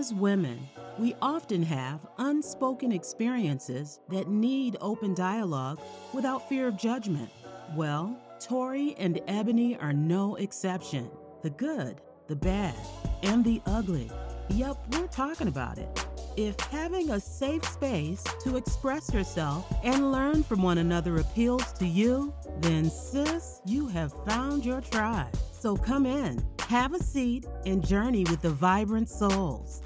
As women, we often have unspoken experiences that need open dialogue without fear of judgment. Well, Tori and Ebony are no exception. The good, the bad, and the ugly. Yep, we're talking about it. If having a safe space to express yourself and learn from one another appeals to you, then sis, you have found your tribe. So come in, have a seat, and journey with the Vibrant Souls.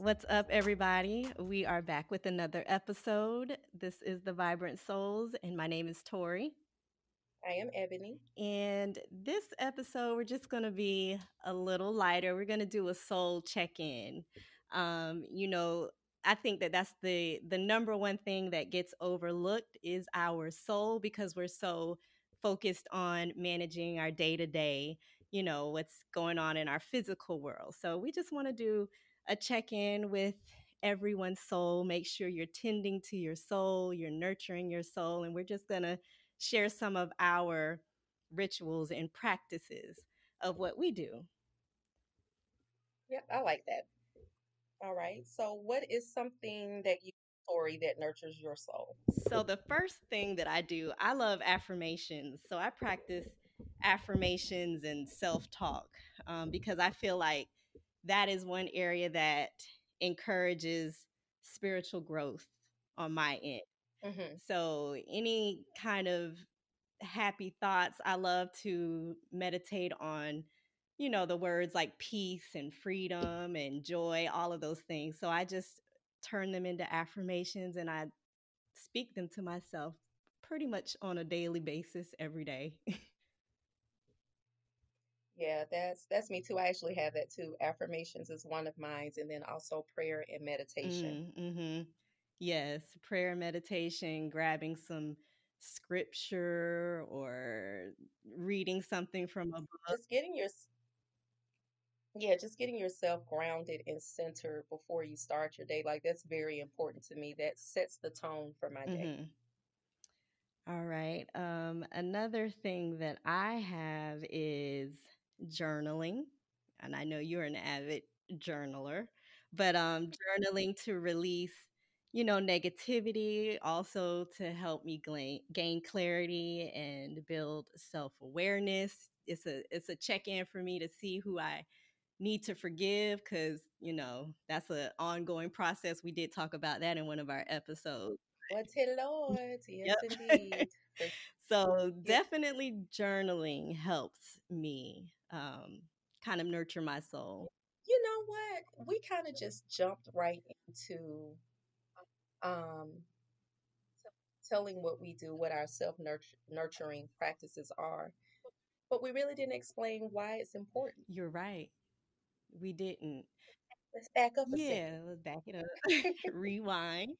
What's up, everybody? We are back with another episode. This is the Vibrant Souls, and my name is Tori. I am Ebony. And this episode, we're just going to be a little lighter. We're going to do a soul check-in. I think that's the number one thing that gets overlooked is our soul, because we're so focused on managing our day-to-day, what's going on in our physical world. So we just want to do a check-in with everyone's soul. Make sure you're tending to your soul, you're nurturing your soul, and we're just going to share some of our rituals and practices of what we do. Yep, I like that. All right. So what is something that you, Tori, that nurtures your soul? So the first thing that I do, I love affirmations. So I practice affirmations and self-talk because I feel like that is one area that encourages spiritual growth on my end. Mm-hmm. So any kind of happy thoughts, I love to meditate on, the words like peace and freedom and joy, all of those things. So I just turn them into affirmations and I speak them to myself pretty much on a daily basis every day. Yeah, that's me too. I actually have that too. Affirmations is one of mine, and then also prayer and meditation. Mm-hmm. Yes, prayer, meditation, grabbing some scripture or reading something from a book. Just getting yourself grounded and centered before you start your day. Like, that's very important to me. That sets the tone for my day. Mm-hmm. All right. Another thing that I have is journaling. And I know you're an avid journaler, but journaling to release negativity, also to help me gain clarity and build self-awareness. It's a check-in for me to see who I need to forgive, because, that's an ongoing process. We did talk about that in one of our episodes. What's it, Lord? Yes, yep. Indeed. So definitely journaling helps me kind of nurture my soul. You know what? We kind of just jumped right into telling what we do, what our self-nurturing practices are, but we really didn't explain why it's important. You're right. We didn't. Let's back up a second. Let's back it up. Rewind.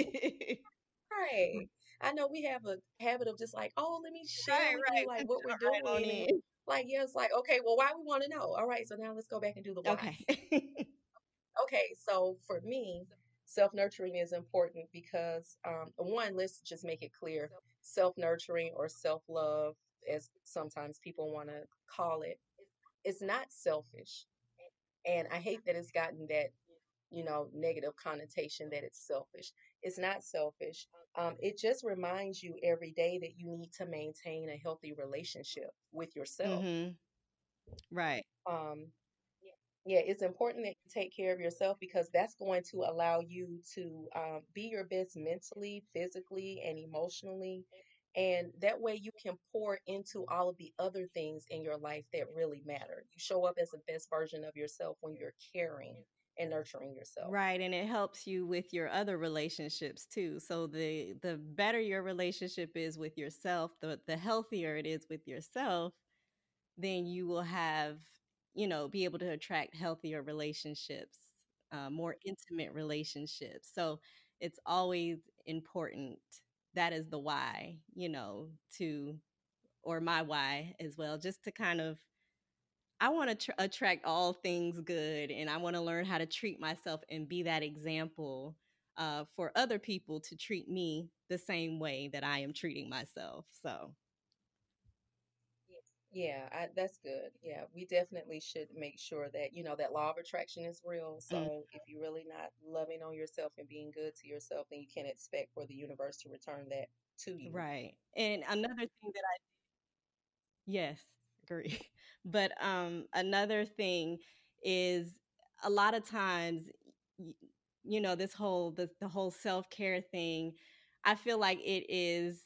All right. I know we have a habit of just like, let me share you, like, what we're doing. Right, like, yeah, it's like, okay, well, why we want to know. All right. So now let's go back and do the why. Okay. So for me, self-nurturing is important because, one, let's just make it clear, self-nurturing or self-love, as sometimes people want to call it, it's not selfish. And I hate that it's gotten that, negative connotation that it's selfish. It's not selfish. It just reminds you every day that you need to maintain a healthy relationship with yourself. Mm-hmm. Right. Yeah, it's important that you take care of yourself, because that's going to allow you to be your best mentally, physically, and emotionally. And that way you can pour into all of the other things in your life that really matter. You show up as the best version of yourself when you're caring and nurturing yourself. Right, and it helps you with your other relationships too. So the better your relationship is with yourself, the healthier it is with yourself, then you will have be able to attract healthier relationships, more intimate relationships. So it's always important. That is the why, or my why as well, just to kind of, I want to attract all things good, and I want to learn how to treat myself and be that example for other people to treat me the same way that I am treating myself. So Yeah, that's good. Yeah, we definitely should make sure that, that law of attraction is real. So if you're really not loving on yourself and being good to yourself, then you can't expect for the universe to return that to you. Right. And another thing that yes, agree. But another thing is a lot of times, this whole, the whole self-care thing, I feel like it is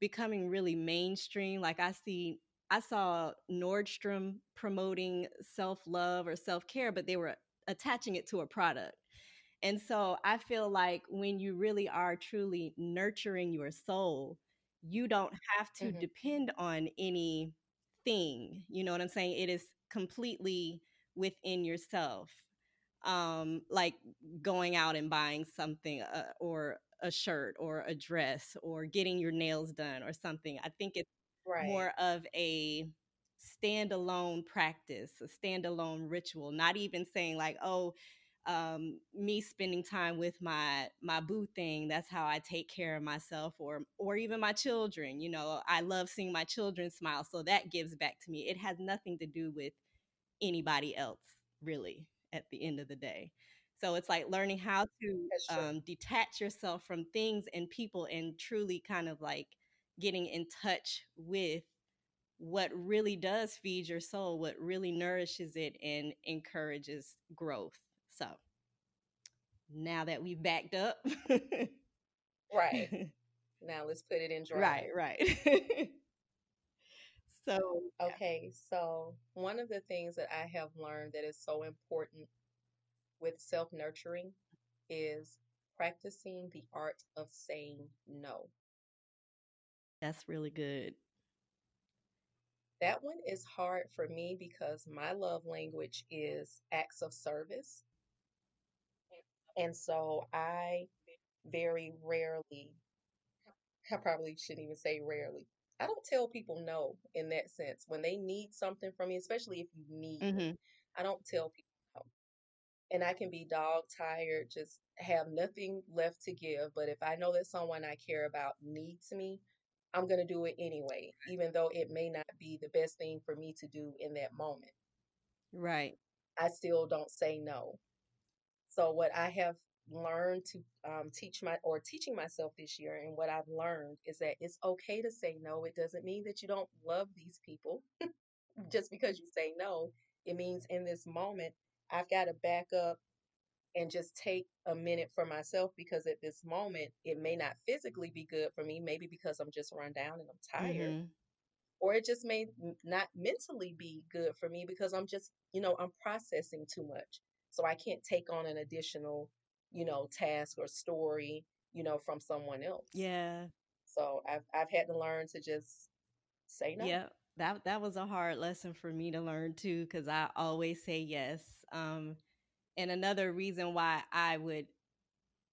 becoming really mainstream. Like I saw Nordstrom promoting self-love or self-care, but they were attaching it to a product. And so I feel like when you really are truly nurturing your soul, you don't have to depend on anything. You know what I'm saying? It is completely within yourself. Like going out and buying something or a shirt or a dress or getting your nails done or something. I think it's more of a standalone practice, a standalone ritual, not even saying like, me spending time with my boo thing, that's how I take care of myself, or even my children. I love seeing my children smile, so that gives back to me. It has nothing to do with anybody else, really, at the end of the day. So it's like learning how to detach yourself from things and people and truly kind of like getting in touch with what really does feed your soul, what really nourishes it and encourages growth. So now that we've backed up. Right. Now let's put it in drive. Right. So, okay. So one of the things that I have learned that is so important with self-nurturing is practicing the art of saying no. That's really good. That one is hard for me because my love language is acts of service. And so I very rarely, I probably shouldn't even say rarely, I don't tell people no in that sense. When they need something from me, especially if you need it, I don't tell people no. And I can be dog tired, just have nothing left to give. But if I know that someone I care about needs me, I'm going to do it anyway, even though it may not be the best thing for me to do in that moment. Right. I still don't say no. So what I have learned to teaching myself this year, and what I've learned is that it's okay to say no. It doesn't mean that you don't love these people just because you say no. It means in this moment, I've got to back up and just take a minute for myself, because at this moment, it may not physically be good for me, maybe because I'm just run down and I'm tired. Or it just may not mentally be good for me because I'm just, I'm processing too much. So I can't take on an additional, task or story, from someone else. Yeah. So I've had to learn to just say no. Yeah, that was a hard lesson for me to learn too, because I always say yes. And another reason why I would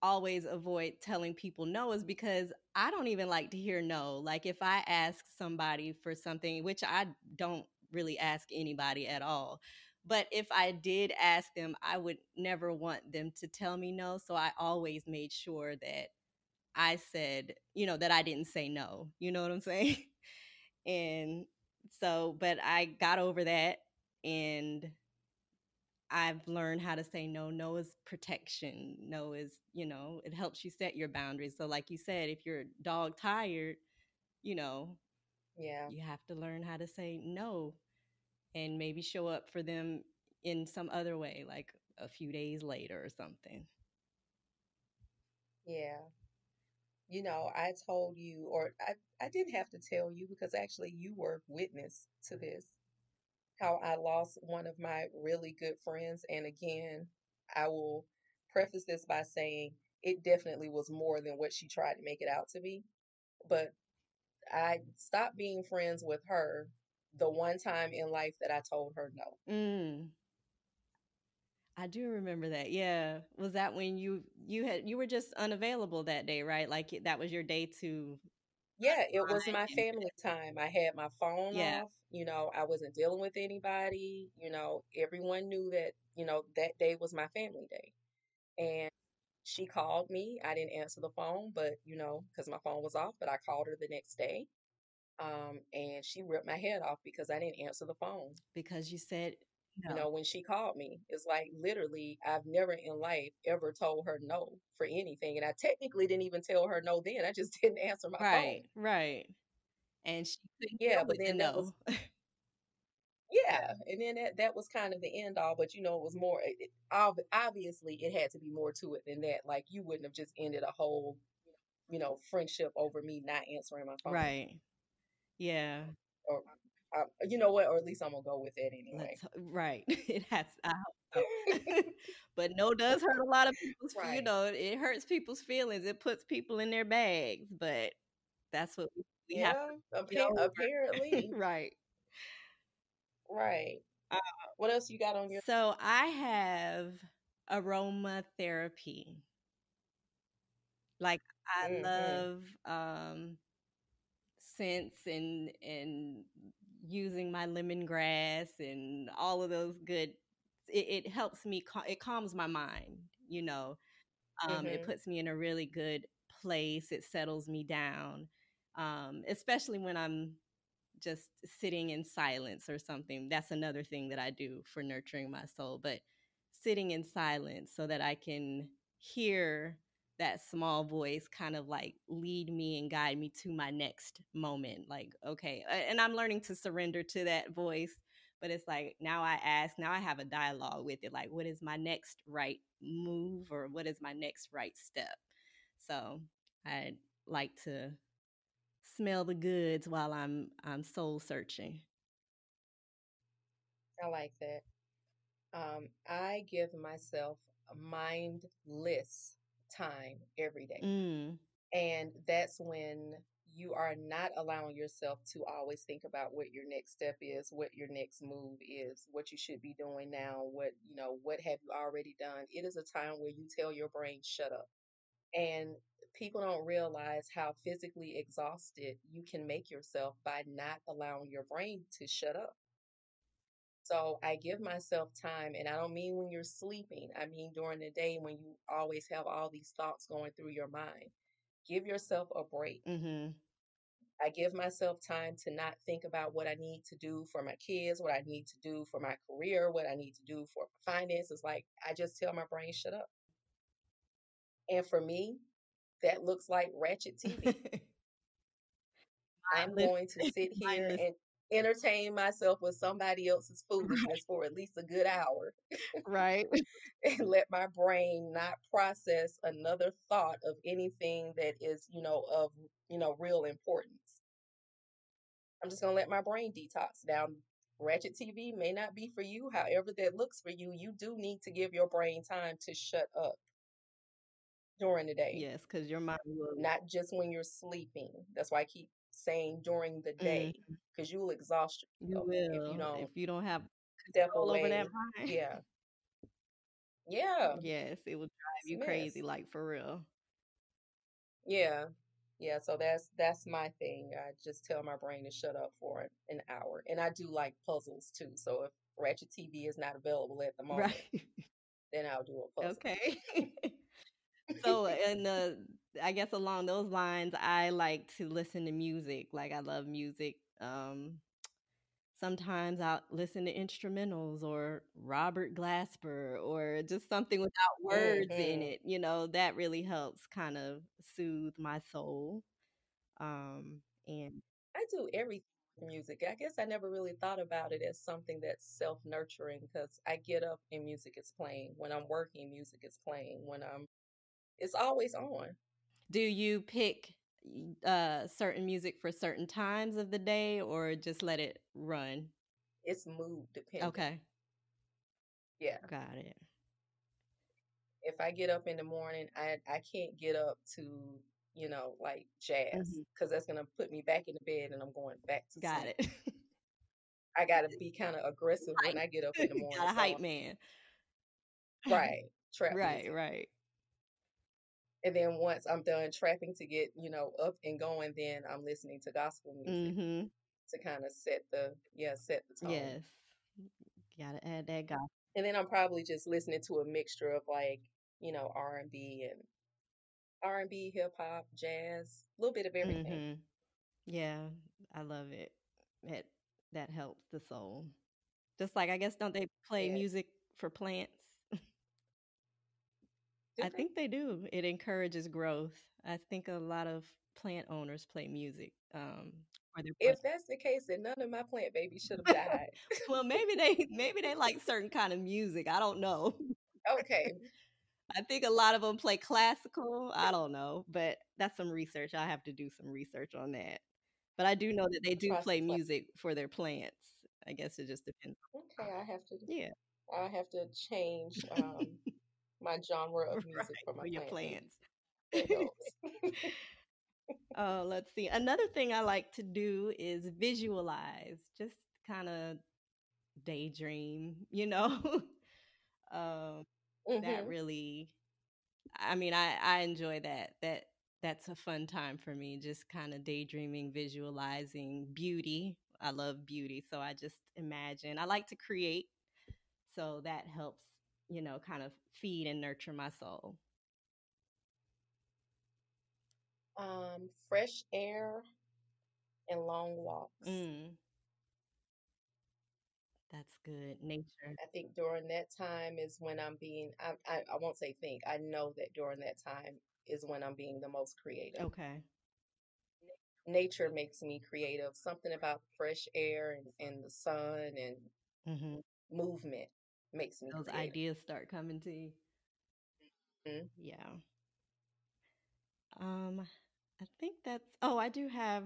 always avoid telling people no is because I don't even like to hear no. Like if I ask somebody for something, which I don't really ask anybody at all, but if I did ask them, I would never want them to tell me no. So I always made sure that I said, that I didn't say no. You know what I'm saying? And so, but I got over that, and I've learned how to say no. No is protection. No is, it helps you set your boundaries. So like you said, if you're dog tired, you have to learn how to say no. And maybe show up for them in some other way, like a few days later or something. Yeah. I told you, or I didn't have to tell you, because actually you were witness to this, how I lost one of my really good friends. And again, I will preface this by saying it definitely was more than what she tried to make it out to be. But I stopped being friends with her the one time in life that I told her no. I do remember that. Yeah. Was that when you were just unavailable that day, right? Like that was your day to. Yeah, it was my family time. I had my phone off. I wasn't dealing with anybody. Everyone knew that, that day was my family day. And she called me. I didn't answer the phone, but, because my phone was off, but I called her the next day. And she ripped my head off because I didn't answer the phone. Because you said no. You know, when she called me, it's like literally I've never in life ever told her no for anything. And I technically didn't even tell her no then. I just didn't answer my phone. Right. And she couldn't deal with the no. Yeah, and then that was kind of the end all, but you know, it was more, obviously it had to be more to it than that. Like you wouldn't have just ended a whole, you know, friendship over me not answering my phone. Right. Yeah. Or, you know what, or at least I'm going to go with it anyway. Right. It has, I hope so. But no does hurt a lot of people's, right. You know, it hurts people's feelings. It puts people in their bags, but that's what we have to apparently. Right. Right. What else you got on your? So I have aromatherapy. Like I love scents and using my lemongrass and all of those good. It helps me. It calms my mind. You know, it puts me in a really good place. It settles me down, especially when I'm just sitting in silence or something. That's another thing that I do for nurturing my soul, but sitting in silence so that I can hear that small voice kind of like lead me and guide me to my next moment. Like, okay. And I'm learning to surrender to that voice, but it's like, now I have a dialogue with it. Like, what is my next right move or what is my next right step? So I like to smell the goods while I'm soul searching. I like that. I give myself mindless time every day. And that's when you are not allowing yourself to always think about what your next step is, what your next move is, what you should be doing now, what have you already done. It is a time where you tell your brain, shut up. And people don't realize how physically exhausted you can make yourself by not allowing your brain to shut up. So I give myself time, and I don't mean when you're sleeping. I mean during the day when you always have all these thoughts going through your mind. Give yourself a break. Mm-hmm. I give myself time to not think about what I need to do for my kids, what I need to do for my career, what I need to do for my finances. Like, I just tell my brain, shut up. And for me, that looks like ratchet TV. I'm going to sit here and entertain myself with somebody else's foolishness for at least a good hour. Right. And let my brain not process another thought of anything that is, of, real importance. I'm just going to let my brain detox. Now, ratchet TV may not be for you. However that looks for you, you do need to give your brain time to shut up during the day. Yes, because your mind will. Not just when you're sleeping. That's why I keep saying during the day, because you will exhaust yourself. You will. If you don't have control over that mind. Yeah. Yeah. Yes, it will drive you crazy, like for real. Yeah. Yeah, so that's my thing. I just tell my brain to shut up for an hour. And I do like puzzles too. So if Ratchet TV is not available at the moment, then I'll do a puzzle. Okay. So, and I guess along those lines, I like to listen to music. Like, I love music. Sometimes I'll listen to instrumentals or Robert Glasper or just something without words in it. That really helps kind of soothe my soul. And I do everything with music. I guess I never really thought about it as something that's self-nurturing, because I get up and music is playing. When I'm working, music is playing. When it's always on. Do you pick certain music for certain times of the day, or just let it run? It's mood dependent. Okay. Yeah. Got it. If I get up in the morning, I can't get up to, like jazz, because that's going to put me back in the bed and I'm going back to sleep. Got it. I got to be kind of aggressive when I get up in the morning. Got a hype man. Right. Trap music. Right. And then once I'm done trapping to get, up and going, then I'm listening to gospel music to kind of set the tone. Yes. Gotta add that gospel. And then I'm probably just listening to a mixture of R&B, hip hop, jazz, a little bit of everything. Yeah, I love it. That that helps the soul. Just like, I guess, don't they play Yeah. music for plants? Do I they? think they do. It encourages growth. I think a lot of plant owners play music. For their If that's the case, then none of my plant babies should have died. Well, maybe they like certain kind of music. I don't know. Okay. I think a lot of them play classical. I don't know, but that's some research. I have to do some research on that. But I do know that they do play music for their plants. I guess it just depends. Okay, I have to change my genre of music for my plants. Let's see. Another thing I like to do is visualize. Just kind of daydream, you know. Mm-hmm. That really, I mean, I enjoy that. That's a fun time for me, just kind of daydreaming, visualizing beauty. I love beauty, so I just imagine. I like to create, so that helps, you know, kind of feed and nurture my soul. Fresh air and long walks. That's good. Nature. I think during that time is when I'm being, I won't say think, I know that during that time is when I'm being the most creative. Okay. Nature makes me creative. Something about fresh air and the sun and mm-hmm. movement makes me creative. Those ideas start coming to you. Mm-hmm. Yeah. I think that's, I do have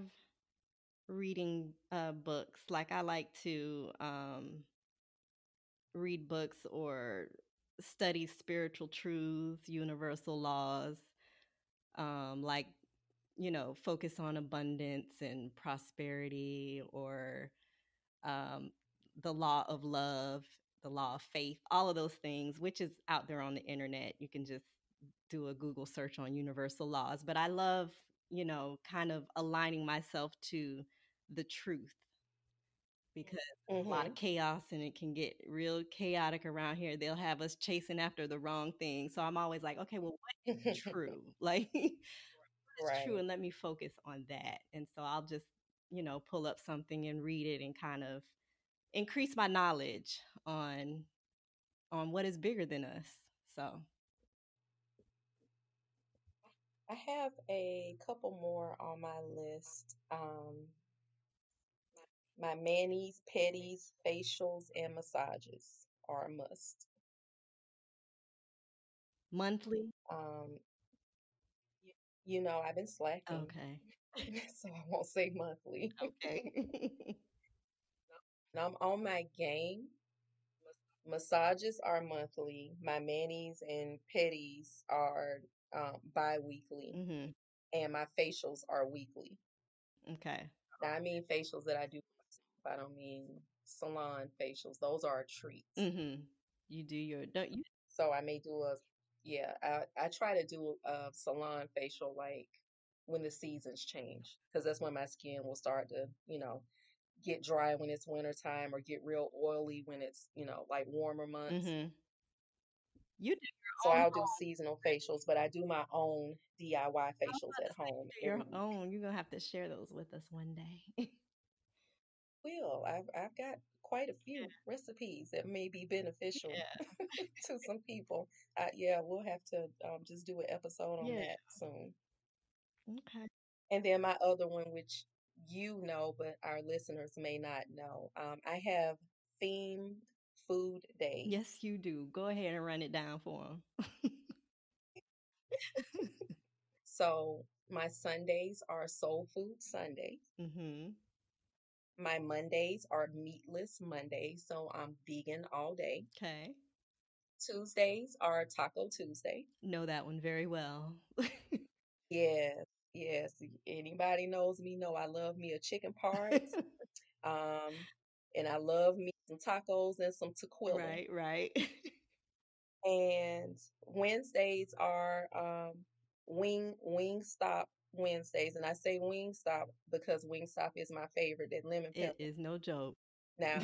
reading books. Like, I like to read books or study spiritual truths, universal laws, like, you know, focus on abundance and prosperity, or the law of love, the law of faith, all of those things, which is out there on the internet. You can just do a Google search on universal laws. But I love, you know, kind of aligning myself to the truth, because mm-hmm. a lot of chaos, and it can get real chaotic around here. They'll have us chasing after the wrong thing. So I'm always like, okay, well, what is true? Like, what is true? And let me focus on that. And so I'll just, you know, pull up something and read it and kind of increase my knowledge on what is bigger than us. So I have a couple more on my list. My manis, pedis, facials, and massages are a must. Monthly? You know, I've been slacking. Okay. So I won't say monthly. Okay. Now I'm on my game. Massages are monthly. My manis and pedis are bi-weekly, mm-hmm. and my facials are weekly. Okay. Now, I mean facials that I do myself. I don't mean salon facials. Those are a treat. Mm-hmm. You do your, don't you? So I may do I try to do a salon facial like when the seasons change, because that's when my skin will start to, you know, get dry when it's wintertime, or get real oily when it's, you know, like warmer months. Mm-hmm. You do your own. So I'll do seasonal facials, but I do my own DIY facials at home. Your own. You're going to have to share those with us one day. Will. I've got quite a few recipes that may be beneficial to some people. We'll have to just do an episode on that soon. Okay. And then my other one, which you know, but our listeners may not know, I have themed food day. Yes, you do. Go ahead and run it down for them. So my Sundays are Soul Food Sunday. Mm-hmm. My Mondays are Meatless Monday, so I'm vegan all day. Okay. Tuesdays are Taco Tuesday. Know that one very well. Yes. Anybody knows me know I love me a chicken part. And I love me some tacos and some tequila. Right. And Wednesdays are Wingstop Wednesdays. And I say Wingstop because Wingstop is my favorite, that lemon pepper. It is no joke. Now,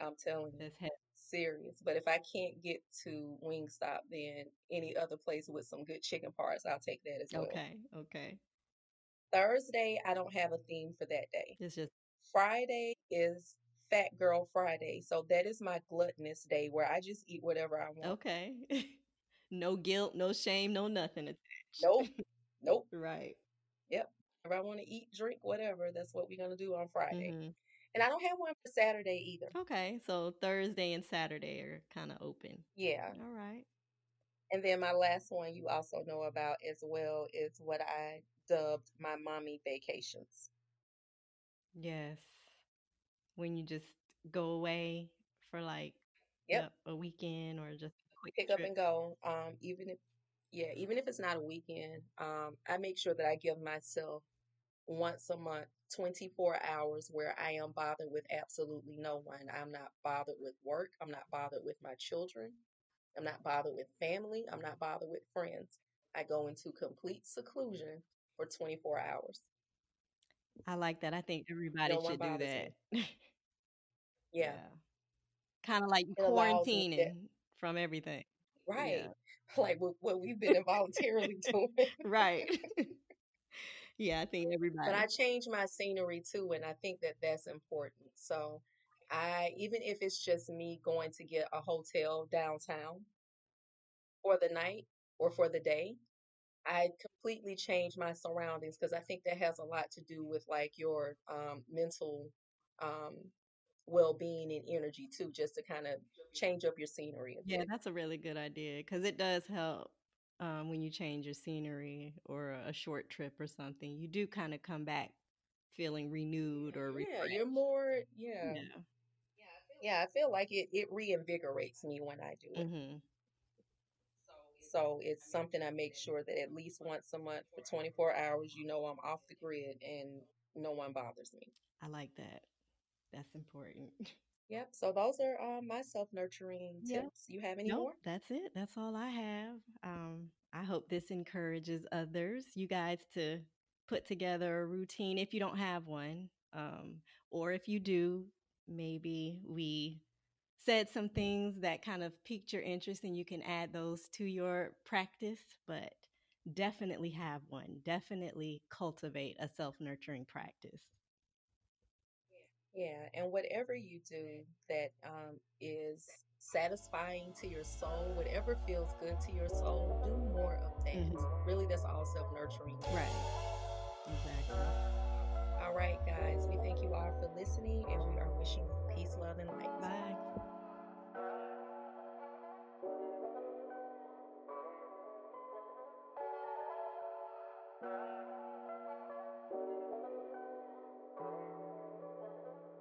I'm telling you, it's serious. But if I can't get to Wingstop, then any other place with some good chicken parts, I'll take that as well. Okay. Thursday, I don't have a theme for that day. It's just Friday is Fat Girl Friday. So that is my gluttonous day where I just eat whatever I want. Okay. No guilt, no shame, no nothing. Nope. Right. Yep. If I want to eat, drink, whatever, that's what we're going to do on Friday. Mm-hmm. And I don't have one for Saturday either. Okay. So Thursday and Saturday are kind of open. Yeah. All right. And then my last one you also know about as well is what I dubbed my mommy vacations. Yes. When you just go away for like a weekend or just a quick pick trip. Up and go. Even if it's not a weekend, I make sure that I give myself once a month, 24 hours where I am bothered with absolutely no one. I'm not bothered with work. I'm not bothered with my children. I'm not bothered with family. I'm not bothered with friends. I go into complete seclusion for 24 hours. I like that. I think everybody should do that. Yeah. Kind of like quarantining from everything. Right. Yeah. Like what we've been involuntarily doing. Right. Yeah, I think everybody. But I change my scenery too, and I think that that's important. So even if it's just me going to get a hotel downtown for the night or for the day, I completely change my surroundings because I think that has a lot to do with like your mental well-being and energy too, just to kind of change up your scenery. Yeah, that's a really good idea because it does help when you change your scenery or a short trip or something. You do kind of come back feeling renewed or refreshed. I feel like it reinvigorates me when I do it. Mm-hmm. So it's something I make sure that at least once a month for 24 hours, I'm off the grid and no one bothers me. I like that. That's important. Yep. So those are my self-nurturing tips. You have any more? That's it. That's all I have. I hope this encourages others, you guys, to put together a routine if you don't have one. Or if you do, maybe we said some things that kind of piqued your interest and you can add those to your practice, but definitely have one. Definitely cultivate a self-nurturing practice. Yeah. And whatever you do that is satisfying to your soul, whatever feels good to your soul, do more of that. Mm-hmm. Really, that's all self-nurturing. Right. Exactly. All right, guys. We